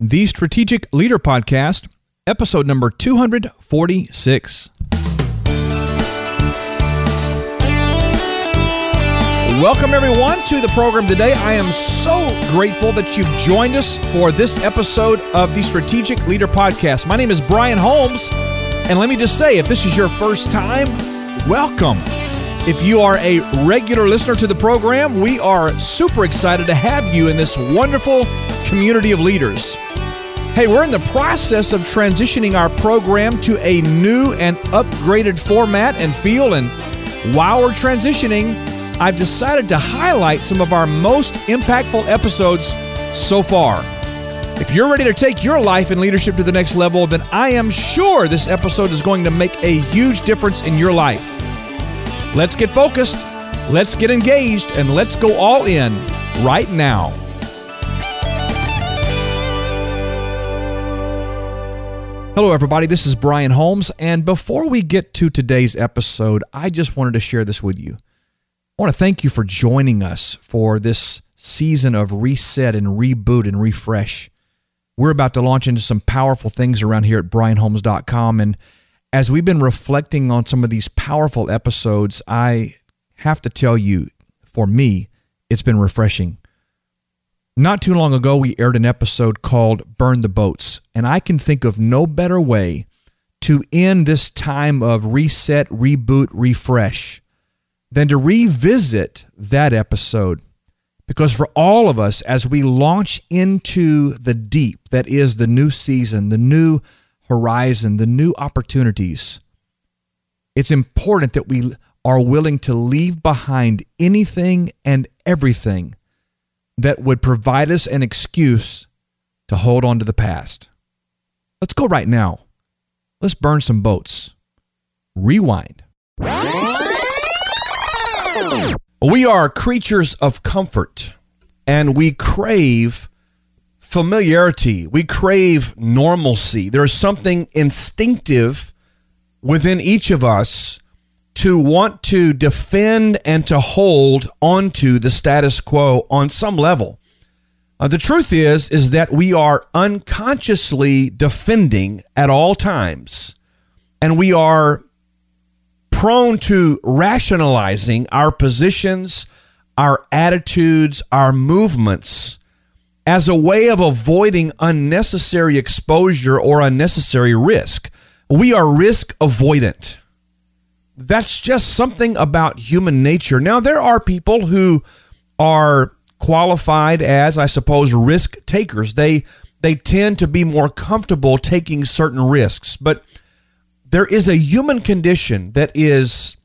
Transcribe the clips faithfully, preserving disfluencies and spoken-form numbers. The Strategic Leader Podcast, episode number two forty-six. Welcome, everyone, to the program today. I am so grateful that you've joined us for this episode of the Strategic Leader Podcast. My name is Brian Holmes, and let me just say, if this is your first time, welcome. If you are a regular listener to the program, we are super excited to have you in this wonderful community of leaders. Hey, we're in the process of transitioning our program to a new and upgraded format and feel, and while we're transitioning, I've decided to highlight some of our most impactful episodes so far. If you're ready to take your life and leadership to the next level, then I am sure this episode is going to make a huge difference in your life. Let's get focused, let's get engaged, and let's go all in right now. Hello, everybody. This is Brian Holmes, and before we get to today's episode, I just wanted to share this with you. I want to thank you for joining us for this season of reset and reboot and refresh. We're about to launch into some powerful things around here at Brian Holmes dot com, and as we've been reflecting on some of these powerful episodes, I have to tell you, for me, it's been refreshing. Not too long ago, we aired an episode called Burn the Boats, and I can think of no better way to end this time of reset, reboot, refresh than to revisit that episode. Because for all of us, as we launch into the deep, that is the new season, the new horizon, the new opportunities, it's important that we are willing to leave behind anything and everything that would provide us an excuse to hold on to the past. Let's go right now. Let's burn some boats. Rewind. We are creatures of comfort, and we crave familiarity. We crave normalcy. There is something instinctive within each of us to want to defend and to hold onto the status quo on some level. Uh, the truth is, is that we are unconsciously defending at all times, and we are prone to rationalizing our positions, our attitudes, our movements as a way of avoiding unnecessary exposure or unnecessary risk. We are risk avoidant. That's just something about human nature. Now, there are people who are qualified as, I suppose, risk takers. They they tend to be more comfortable taking certain risks, but there is a human condition that is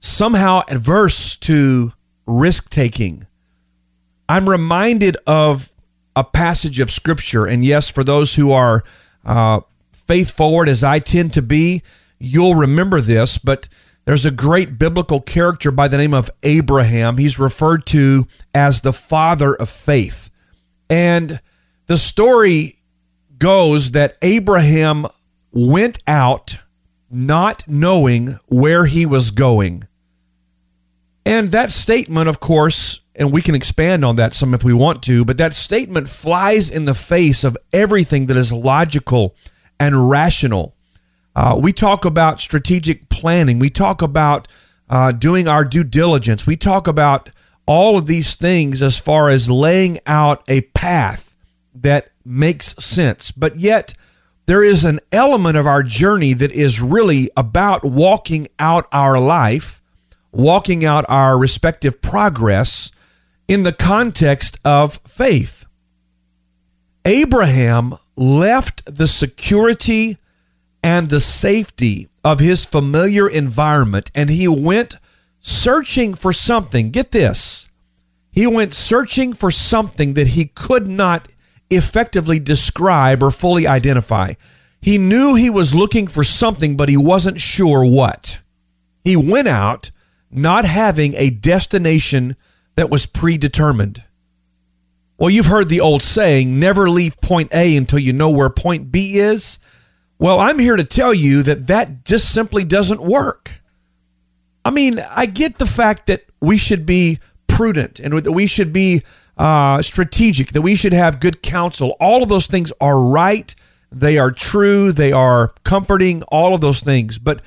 somehow adverse to risk-taking. I'm reminded of a passage of Scripture, and yes, for those who are uh, faith-forward, as I tend to be, you'll remember this, but there's a great biblical character by the name of Abraham. He's referred to as the father of faith, and the story goes that Abraham went out not knowing where he was going. And that statement, of course, and we can expand on that some if we want to, but that statement flies in the face of everything that is logical and rational. Uh, we talk about strategic planning. We talk about uh, doing our due diligence. We talk about all of these things as far as laying out a path that makes sense. But yet, there is an element of our journey that is really about walking out our life, walking out our respective progress in the context of faith. Abraham left the security and the safety of his familiar environment, and he went searching for something. Get this. He went searching for something that he could not effectively describe or fully identify. He knew he was looking for something, but he wasn't sure what. He went out not having a destination that was predetermined. Well, you've heard the old saying, never leave point A until you know where point B is. Well, I'm here to tell you that that just simply doesn't work. I mean, I get the fact that we should be prudent and that we should be uh, strategic, that we should have good counsel. All of those things are right. They are true. They are comforting, all of those things. But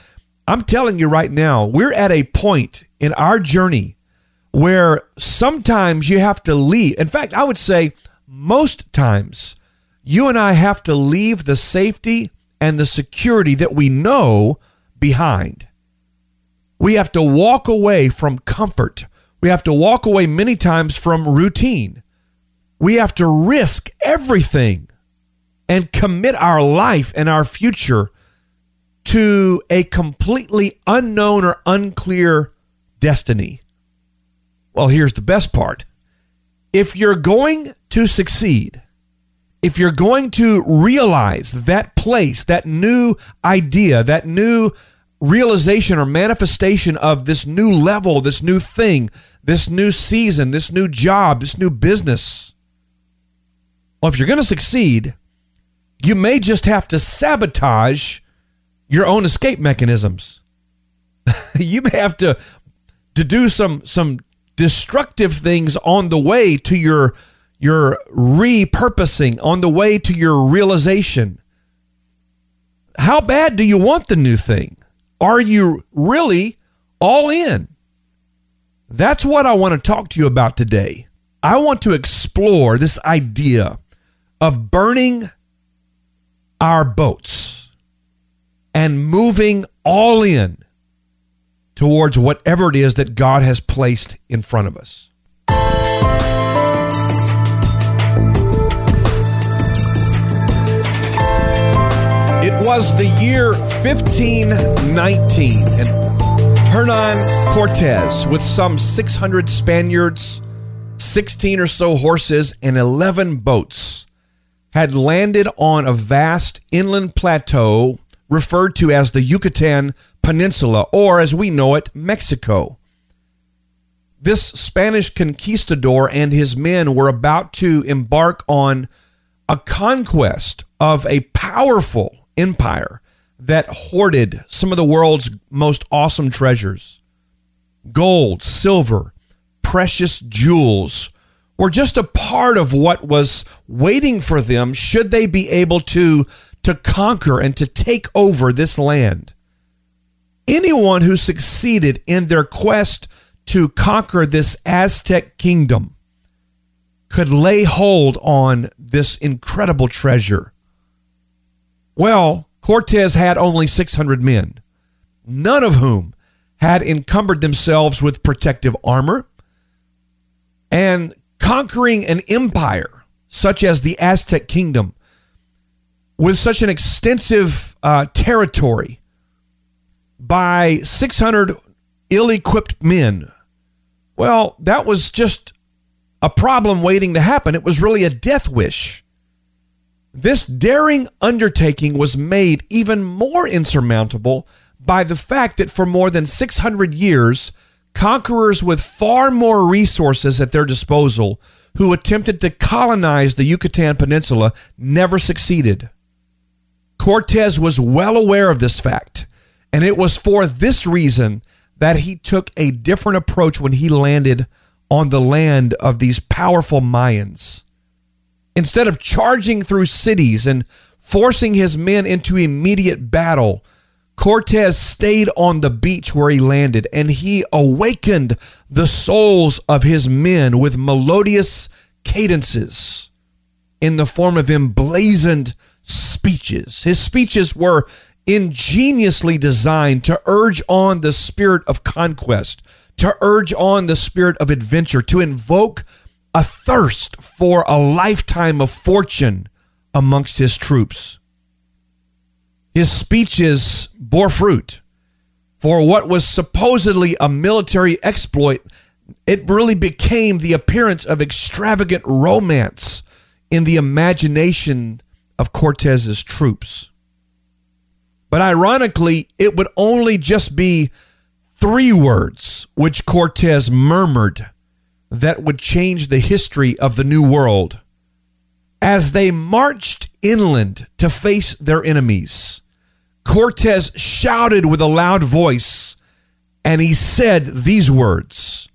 I'm telling you right now, we're at a point in our journey where sometimes you have to leave. In fact, I would say most times you and I have to leave the safety and the security that we know behind. We have to walk away from comfort. We have to walk away many times from routine. We have to risk everything and commit our life and our future to a completely unknown or unclear destiny. Well, here's the best part. If you're going to succeed, if you're going to realize that place, that new idea, that new realization or manifestation of this new level, this new thing, this new season, this new job, this new business, well, if you're going to succeed, you may just have to sabotage your own escape mechanisms. You may have to, to do some some destructive things on the way to your your repurposing, on the way to your realization. How bad do you want the new thing? Are you really all in? That's what I want to talk to you about today. I want to explore this idea of burning our boats and moving all in towards whatever it is that God has placed in front of us. It was the year fifteen nineteen, and Hernán Cortés, with some six hundred Spaniards, sixteen or so horses, and eleven boats, had landed on a vast inland plateau referred to as the Yucatan Peninsula, or as we know it, Mexico. This Spanish conquistador and his men were about to embark on a conquest of a powerful empire that hoarded some of the world's most awesome treasures. Gold, silver, precious jewels were just a part of what was waiting for them should they be able to, to conquer and to take over this land. Anyone who succeeded in their quest to conquer this Aztec kingdom could lay hold on this incredible treasure. Well, Cortés had only six hundred men, none of whom had encumbered themselves with protective armor, and conquering an empire such as the Aztec kingdom with such an extensive uh, territory by six hundred ill-equipped men, well, that was just a problem waiting to happen. It was really a death wish. This daring undertaking was made even more insurmountable by the fact that for more than six hundred years, conquerors with far more resources at their disposal who attempted to colonize the Yucatan Peninsula never succeeded. Cortés was well aware of this fact, and it was for this reason that he took a different approach when he landed on the land of these powerful Mayans. Instead of charging through cities and forcing his men into immediate battle, Cortés stayed on the beach where he landed, and he awakened the souls of his men with melodious cadences in the form of emblazoned speeches. His speeches were ingeniously designed to urge on the spirit of conquest, to urge on the spirit of adventure, to invoke a thirst for a lifetime of fortune amongst his troops. His speeches bore fruit. For what was supposedly a military exploit, it really became the appearance of extravagant romance in the imagination of Cortés's troops. But ironically, it would only just be three words which Cortés murmured that would change the history of the New World. As they marched inland to face their enemies, Cortés shouted with a loud voice, and he said these words,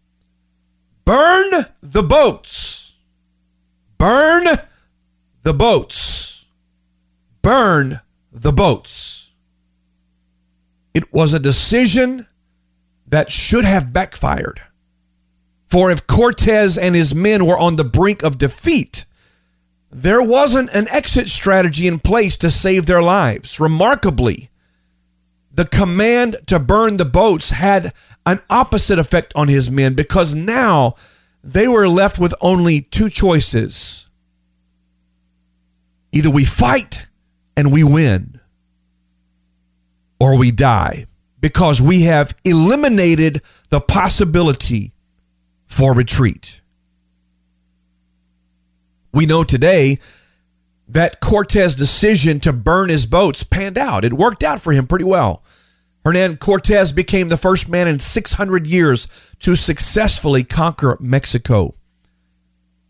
"Burn the boats!" burn the boats. Burn the boats. It was a decision that should have backfired. For if Cortés and his men were on the brink of defeat, there wasn't an exit strategy in place to save their lives. Remarkably, the command to burn the boats had an opposite effect on his men, because now they were left with only two choices. Either we fight and we win, or we die, because we have eliminated the possibility for retreat. We know today that Cortés' decision to burn his boats panned out. It worked out for him pretty well. Hernán Cortés became the first man in six hundred years to successfully conquer Mexico.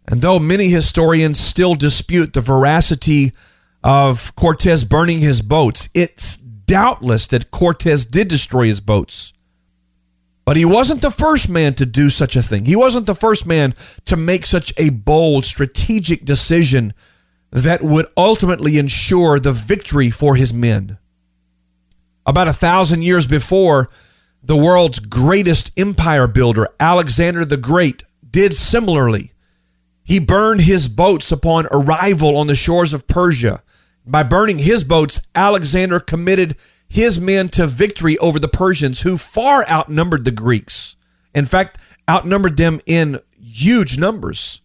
And though many historians still dispute the veracity of Cortés burning his boats, it's doubtless that Cortés did destroy his boats. But he wasn't the first man to do such a thing. He wasn't the first man to make such a bold, strategic decision that would ultimately ensure the victory for his men. About a thousand years before, the world's greatest empire builder, Alexander the Great, did similarly. He burned his boats upon arrival on the shores of Persia. By burning his boats, Alexander committed his men to victory over the Persians, who far outnumbered the Greeks. In fact, outnumbered them in huge numbers.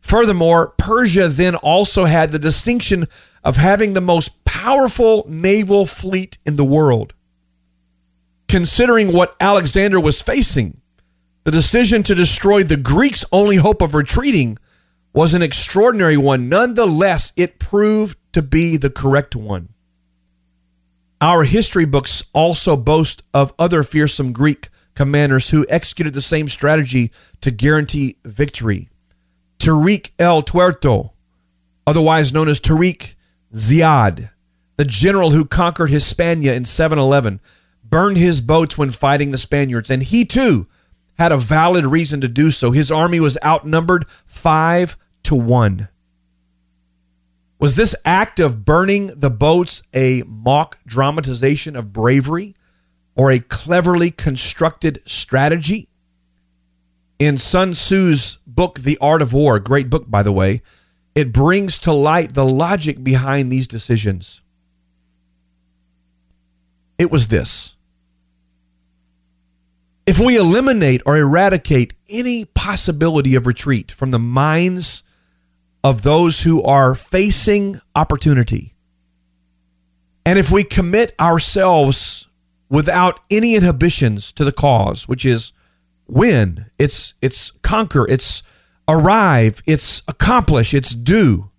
Furthermore, Persia then also had the distinction of having the most powerful naval fleet in the world. Considering what Alexander was facing, the decision to destroy the Greeks' only hope of retreating was an extraordinary one. Nonetheless, it proved to be the correct one. Our history books also boast of other fearsome Greek commanders who executed the same strategy to guarantee victory. Tariq El Tuerto, otherwise known as Tariq Ziad, the general who conquered Hispania in seven eleven, burned his boats when fighting the Spaniards, and he too had a valid reason to do so. His army was outnumbered five to one. Was this act of burning the boats a mock dramatization of bravery or a cleverly constructed strategy? In Sun Tzu's book, The Art of War, great book, by the way, it brings to light the logic behind these decisions. It was this: if we eliminate or eradicate any possibility of retreat from the minds of those who are facing opportunity, and if we commit ourselves without any inhibitions to the cause, which is win, it's it's conquer, it's arrive, it's accomplish, it's do,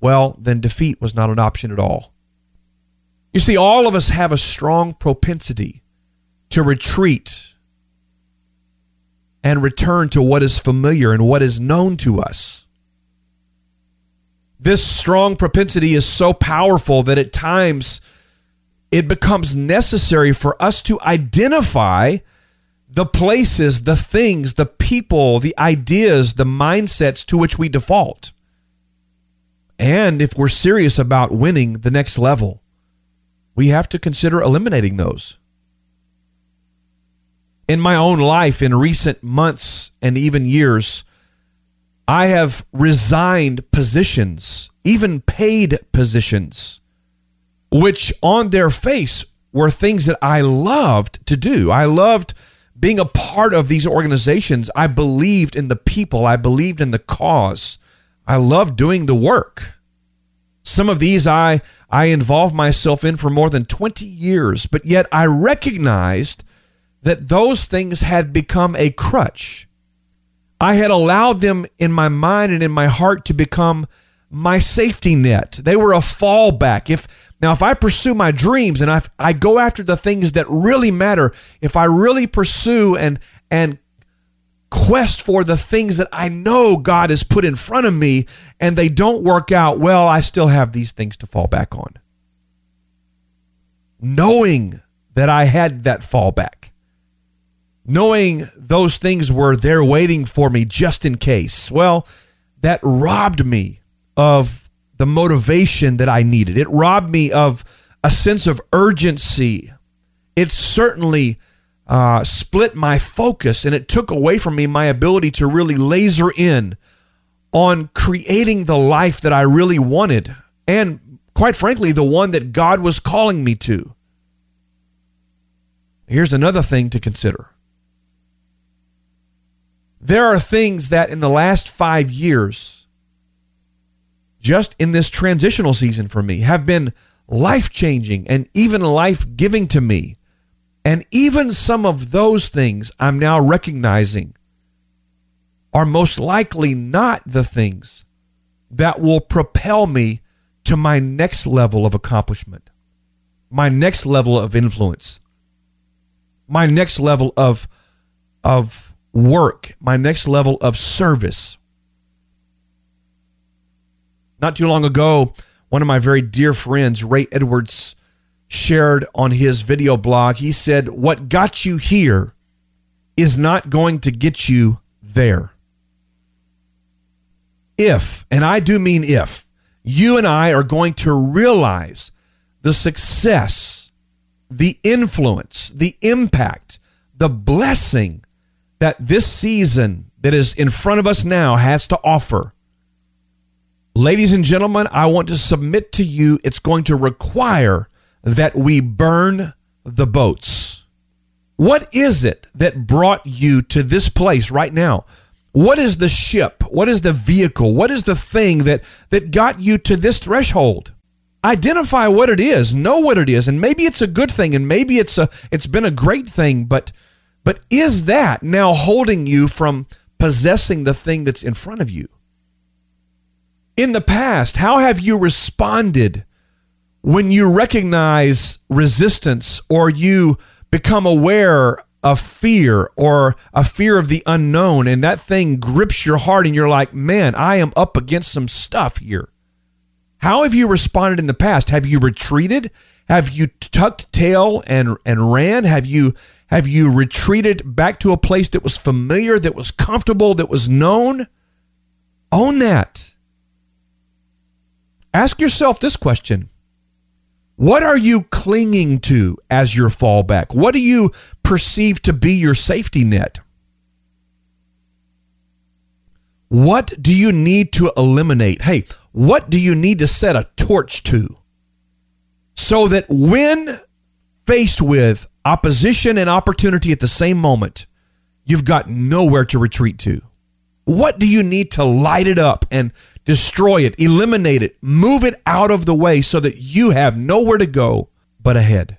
well, then defeat was not an option at all. You see, all of us have a strong propensity to retreat and return to what is familiar and what is known to us. This strong propensity is so powerful that at times it becomes necessary for us to identify the places, the things, the people, the ideas, the mindsets to which we default. And if we're serious about winning the next level, we have to consider eliminating those. In my own life, in recent months and even years, I have resigned positions, even paid positions, which on their face were things that I loved to do. I loved being a part of these organizations. I believed in the people. I believed in the cause. I loved doing the work. Some of these I, I involved myself in for more than twenty years, but yet I recognized that those things had become a crutch. I had allowed them in my mind and in my heart to become my safety net. They were a fallback. If now, if I pursue my dreams and I I go after the things that really matter, if I really pursue and and quest for the things that I know God has put in front of me, and they don't work out, well, I still have these things to fall back on. Knowing that I had that fallback, knowing those things were there waiting for me just in case, well, that robbed me of the motivation that I needed. It robbed me of a sense of urgency. It certainly uh, split my focus, and it took away from me my ability to really laser in on creating the life that I really wanted, and quite frankly, the one that God was calling me to. Here's another thing to consider. There are things that in the last five years, just in this transitional season for me, have been life-changing and even life-giving to me. And even some of those things I'm now recognizing are most likely not the things that will propel me to my next level of accomplishment, my next level of influence, my next level of, of work, my next level of service. Not too long ago, one of my very dear friends, Ray Edwards, shared on his video blog, he said, "What got you here is not going to get you there." If, and I do mean if, you and I are going to realize the success, the influence, the impact, the blessing that this season that is in front of us now has to offer, ladies and gentlemen, I want to submit to you, it's going to require that we burn the boats. What is it that brought you to this place right now? What is the ship? What is the vehicle? What is the thing that, that got you to this threshold? Identify what it is, know what it is, and maybe it's a good thing, and maybe it's a it's been a great thing, but but is that now holding you from possessing the thing that's in front of you? In the past, how have you responded when you recognize resistance, or you become aware of fear, or a fear of the unknown, and that thing grips your heart and you're like, man, I am up against some stuff here? How have you responded in the past? Have you retreated? Have you tucked tail and, and ran? Have you, have you retreated back to a place that was familiar, that was comfortable, that was known? Own that. Ask yourself this question. What are you clinging to as your fallback? What do you perceive to be your safety net? What do you need to eliminate? Hey, what do you need to set a torch to so that when faced with opposition and opportunity at the same moment, you've got nowhere to retreat to? What do you need to light it up and destroy it, eliminate it, move it out of the way so that you have nowhere to go but ahead?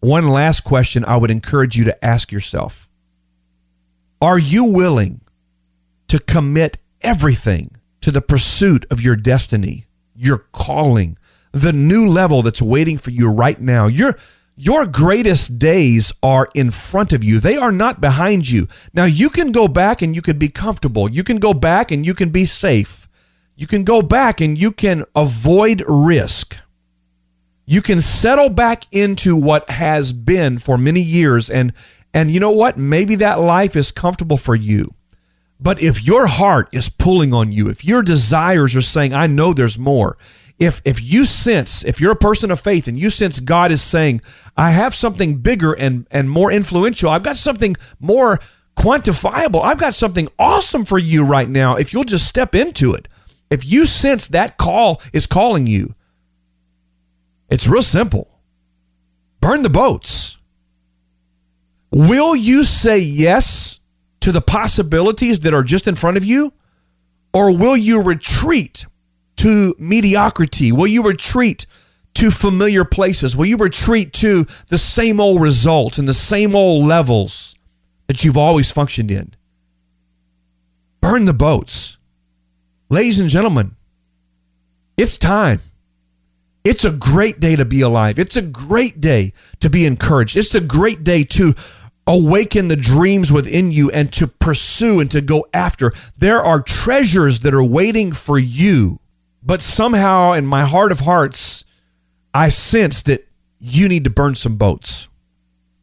One last question I would encourage you to ask yourself. Are you willing to commit everything to the pursuit of your destiny, your calling, the new level that's waiting for you right now? Your Your greatest days are in front of you. They are not behind you. Now, you can go back and you can be comfortable. You can go back and you can be safe. You can go back and you can avoid risk. You can settle back into what has been for many years. And, and you know what? Maybe that life is comfortable for you. But if your heart is pulling on you, if your desires are saying, I know there's more, If if you sense, if you're a person of faith and you sense God is saying, I have something bigger and, and more influential, I've got something more quantifiable, I've got something awesome for you right now, if you'll just step into it. If you sense that call is calling you, it's real simple. Burn the boats. Will you say yes to the possibilities that are just in front of you? Or will you retreat to mediocrity? Will you retreat to familiar places? Will you retreat to the same old results and the same old levels that you've always functioned in? Burn the boats. Ladies and gentlemen, it's time. It's a great day to be alive. It's a great day to be encouraged. It's a great day to awaken the dreams within you and to pursue and to go after. There are treasures that are waiting for you. But somehow in my heart of hearts, I sense that you need to burn some boats.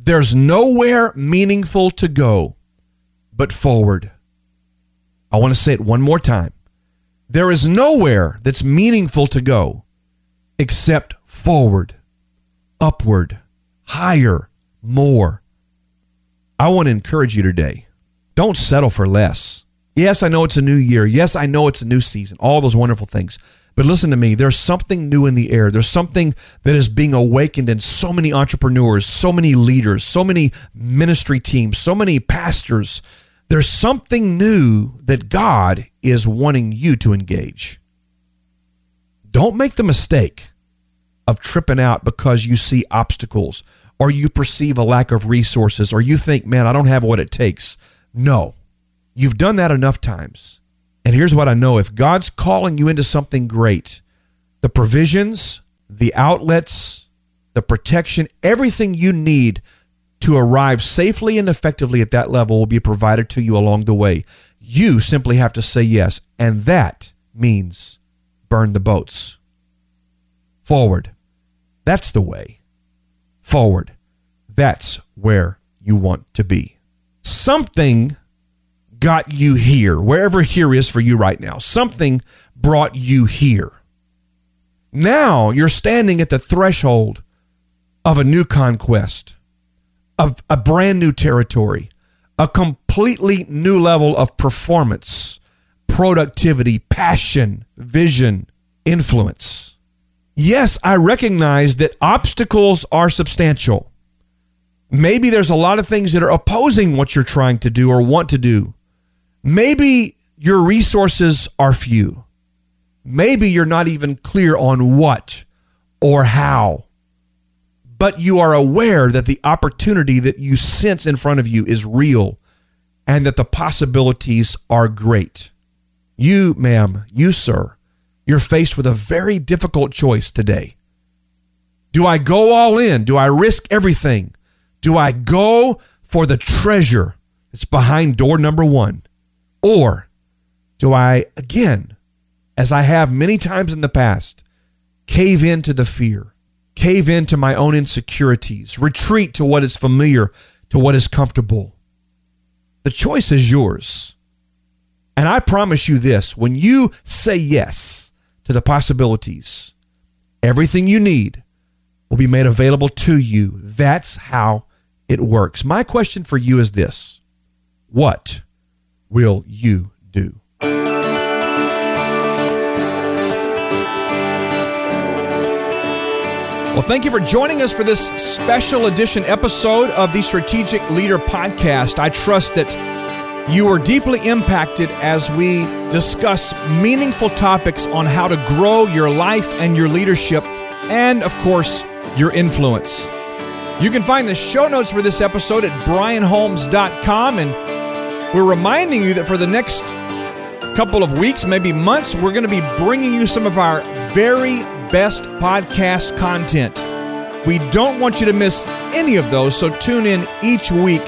There's nowhere meaningful to go but forward. I want to say it one more time. There is nowhere that's meaningful to go except forward, upward, higher, more. I want to encourage you today. Don't settle for less. Yes, I know it's a new year. Yes, I know it's a new season. All those wonderful things. But listen to me, there's something new in the air. There's something that is being awakened in so many entrepreneurs, so many leaders, so many ministry teams, so many pastors. There's something new that God is wanting you to engage. Don't make the mistake of tripping out because you see obstacles or you perceive a lack of resources or you think, man, I don't have what it takes. No, you've done that enough times. And here's what I know. If God's calling you into something great, the provisions, the outlets, the protection, everything you need to arrive safely and effectively at that level will be provided to you along the way. You simply have to say yes. And that means burn the boats. Forward. That's the way. Forward. That's where you want to be. Something got you here, wherever here is for you right now. Something brought you here. Now you're standing at the threshold of a new conquest, of a brand new territory, a completely new level of performance, productivity, passion, vision, influence. Yes, I recognize that obstacles are substantial. Maybe there's a lot of things that are opposing what you're trying to do or want to do. Maybe your resources are few. Maybe you're not even clear on what or how. But you are aware that the opportunity that you sense in front of you is real and that the possibilities are great. You, ma'am, you, sir, you're faced with a very difficult choice today. Do I go all in? Do I risk everything? Do I go for the treasure that's behind door number one? Or do I, again, as I have many times in the past, cave into the fear, cave into my own insecurities, retreat to what is familiar, to what is comfortable? The choice is yours. And I promise you this, when you say yes to the possibilities, everything you need will be made available to you. That's how it works. My question for you is this: what will you do? Well, thank you for joining us for this special edition episode of the Strategic Leader Podcast. I trust that you are deeply impacted as we discuss meaningful topics on how to grow your life and your leadership and, of course, your influence. You can find the show notes for this episode at Brian Holmes dot com, and we're reminding you that for the next couple of weeks, maybe months, we're going to be bringing you some of our very best podcast content. We don't want you to miss any of those, so tune in each week,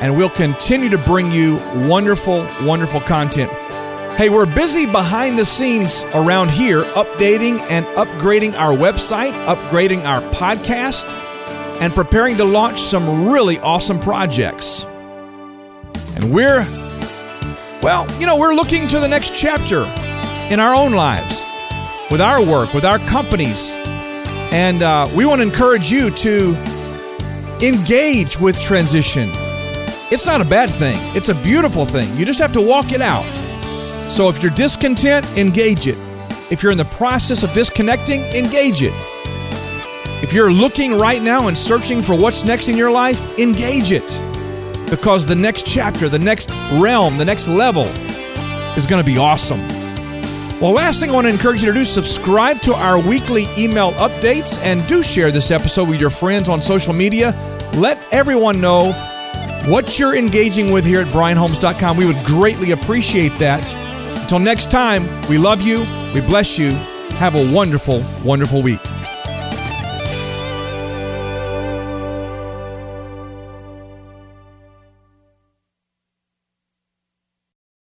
and we'll continue to bring you wonderful, wonderful content. Hey, we're busy behind the scenes around here updating and upgrading our website, upgrading our podcast, and preparing to launch some really awesome projects. And we're, well, you know, we're looking to the next chapter in our own lives, with our work, with our companies. And uh, we want to encourage you to engage with transition. It's not a bad thing. It's a beautiful thing. You just have to walk it out. So if you're discontent, engage it. If you're in the process of disconnecting, engage it. If you're looking right now and searching for what's next in your life, engage it. Because the next chapter, the next realm, the next level is going to be awesome. Well, last thing I want to encourage you to do, subscribe to our weekly email updates, and do share this episode with your friends on social media. Let everyone know what you're engaging with here at Brian Holmes dot com. We would greatly appreciate that. Until next time, we love you, we bless you. Have a wonderful, wonderful week.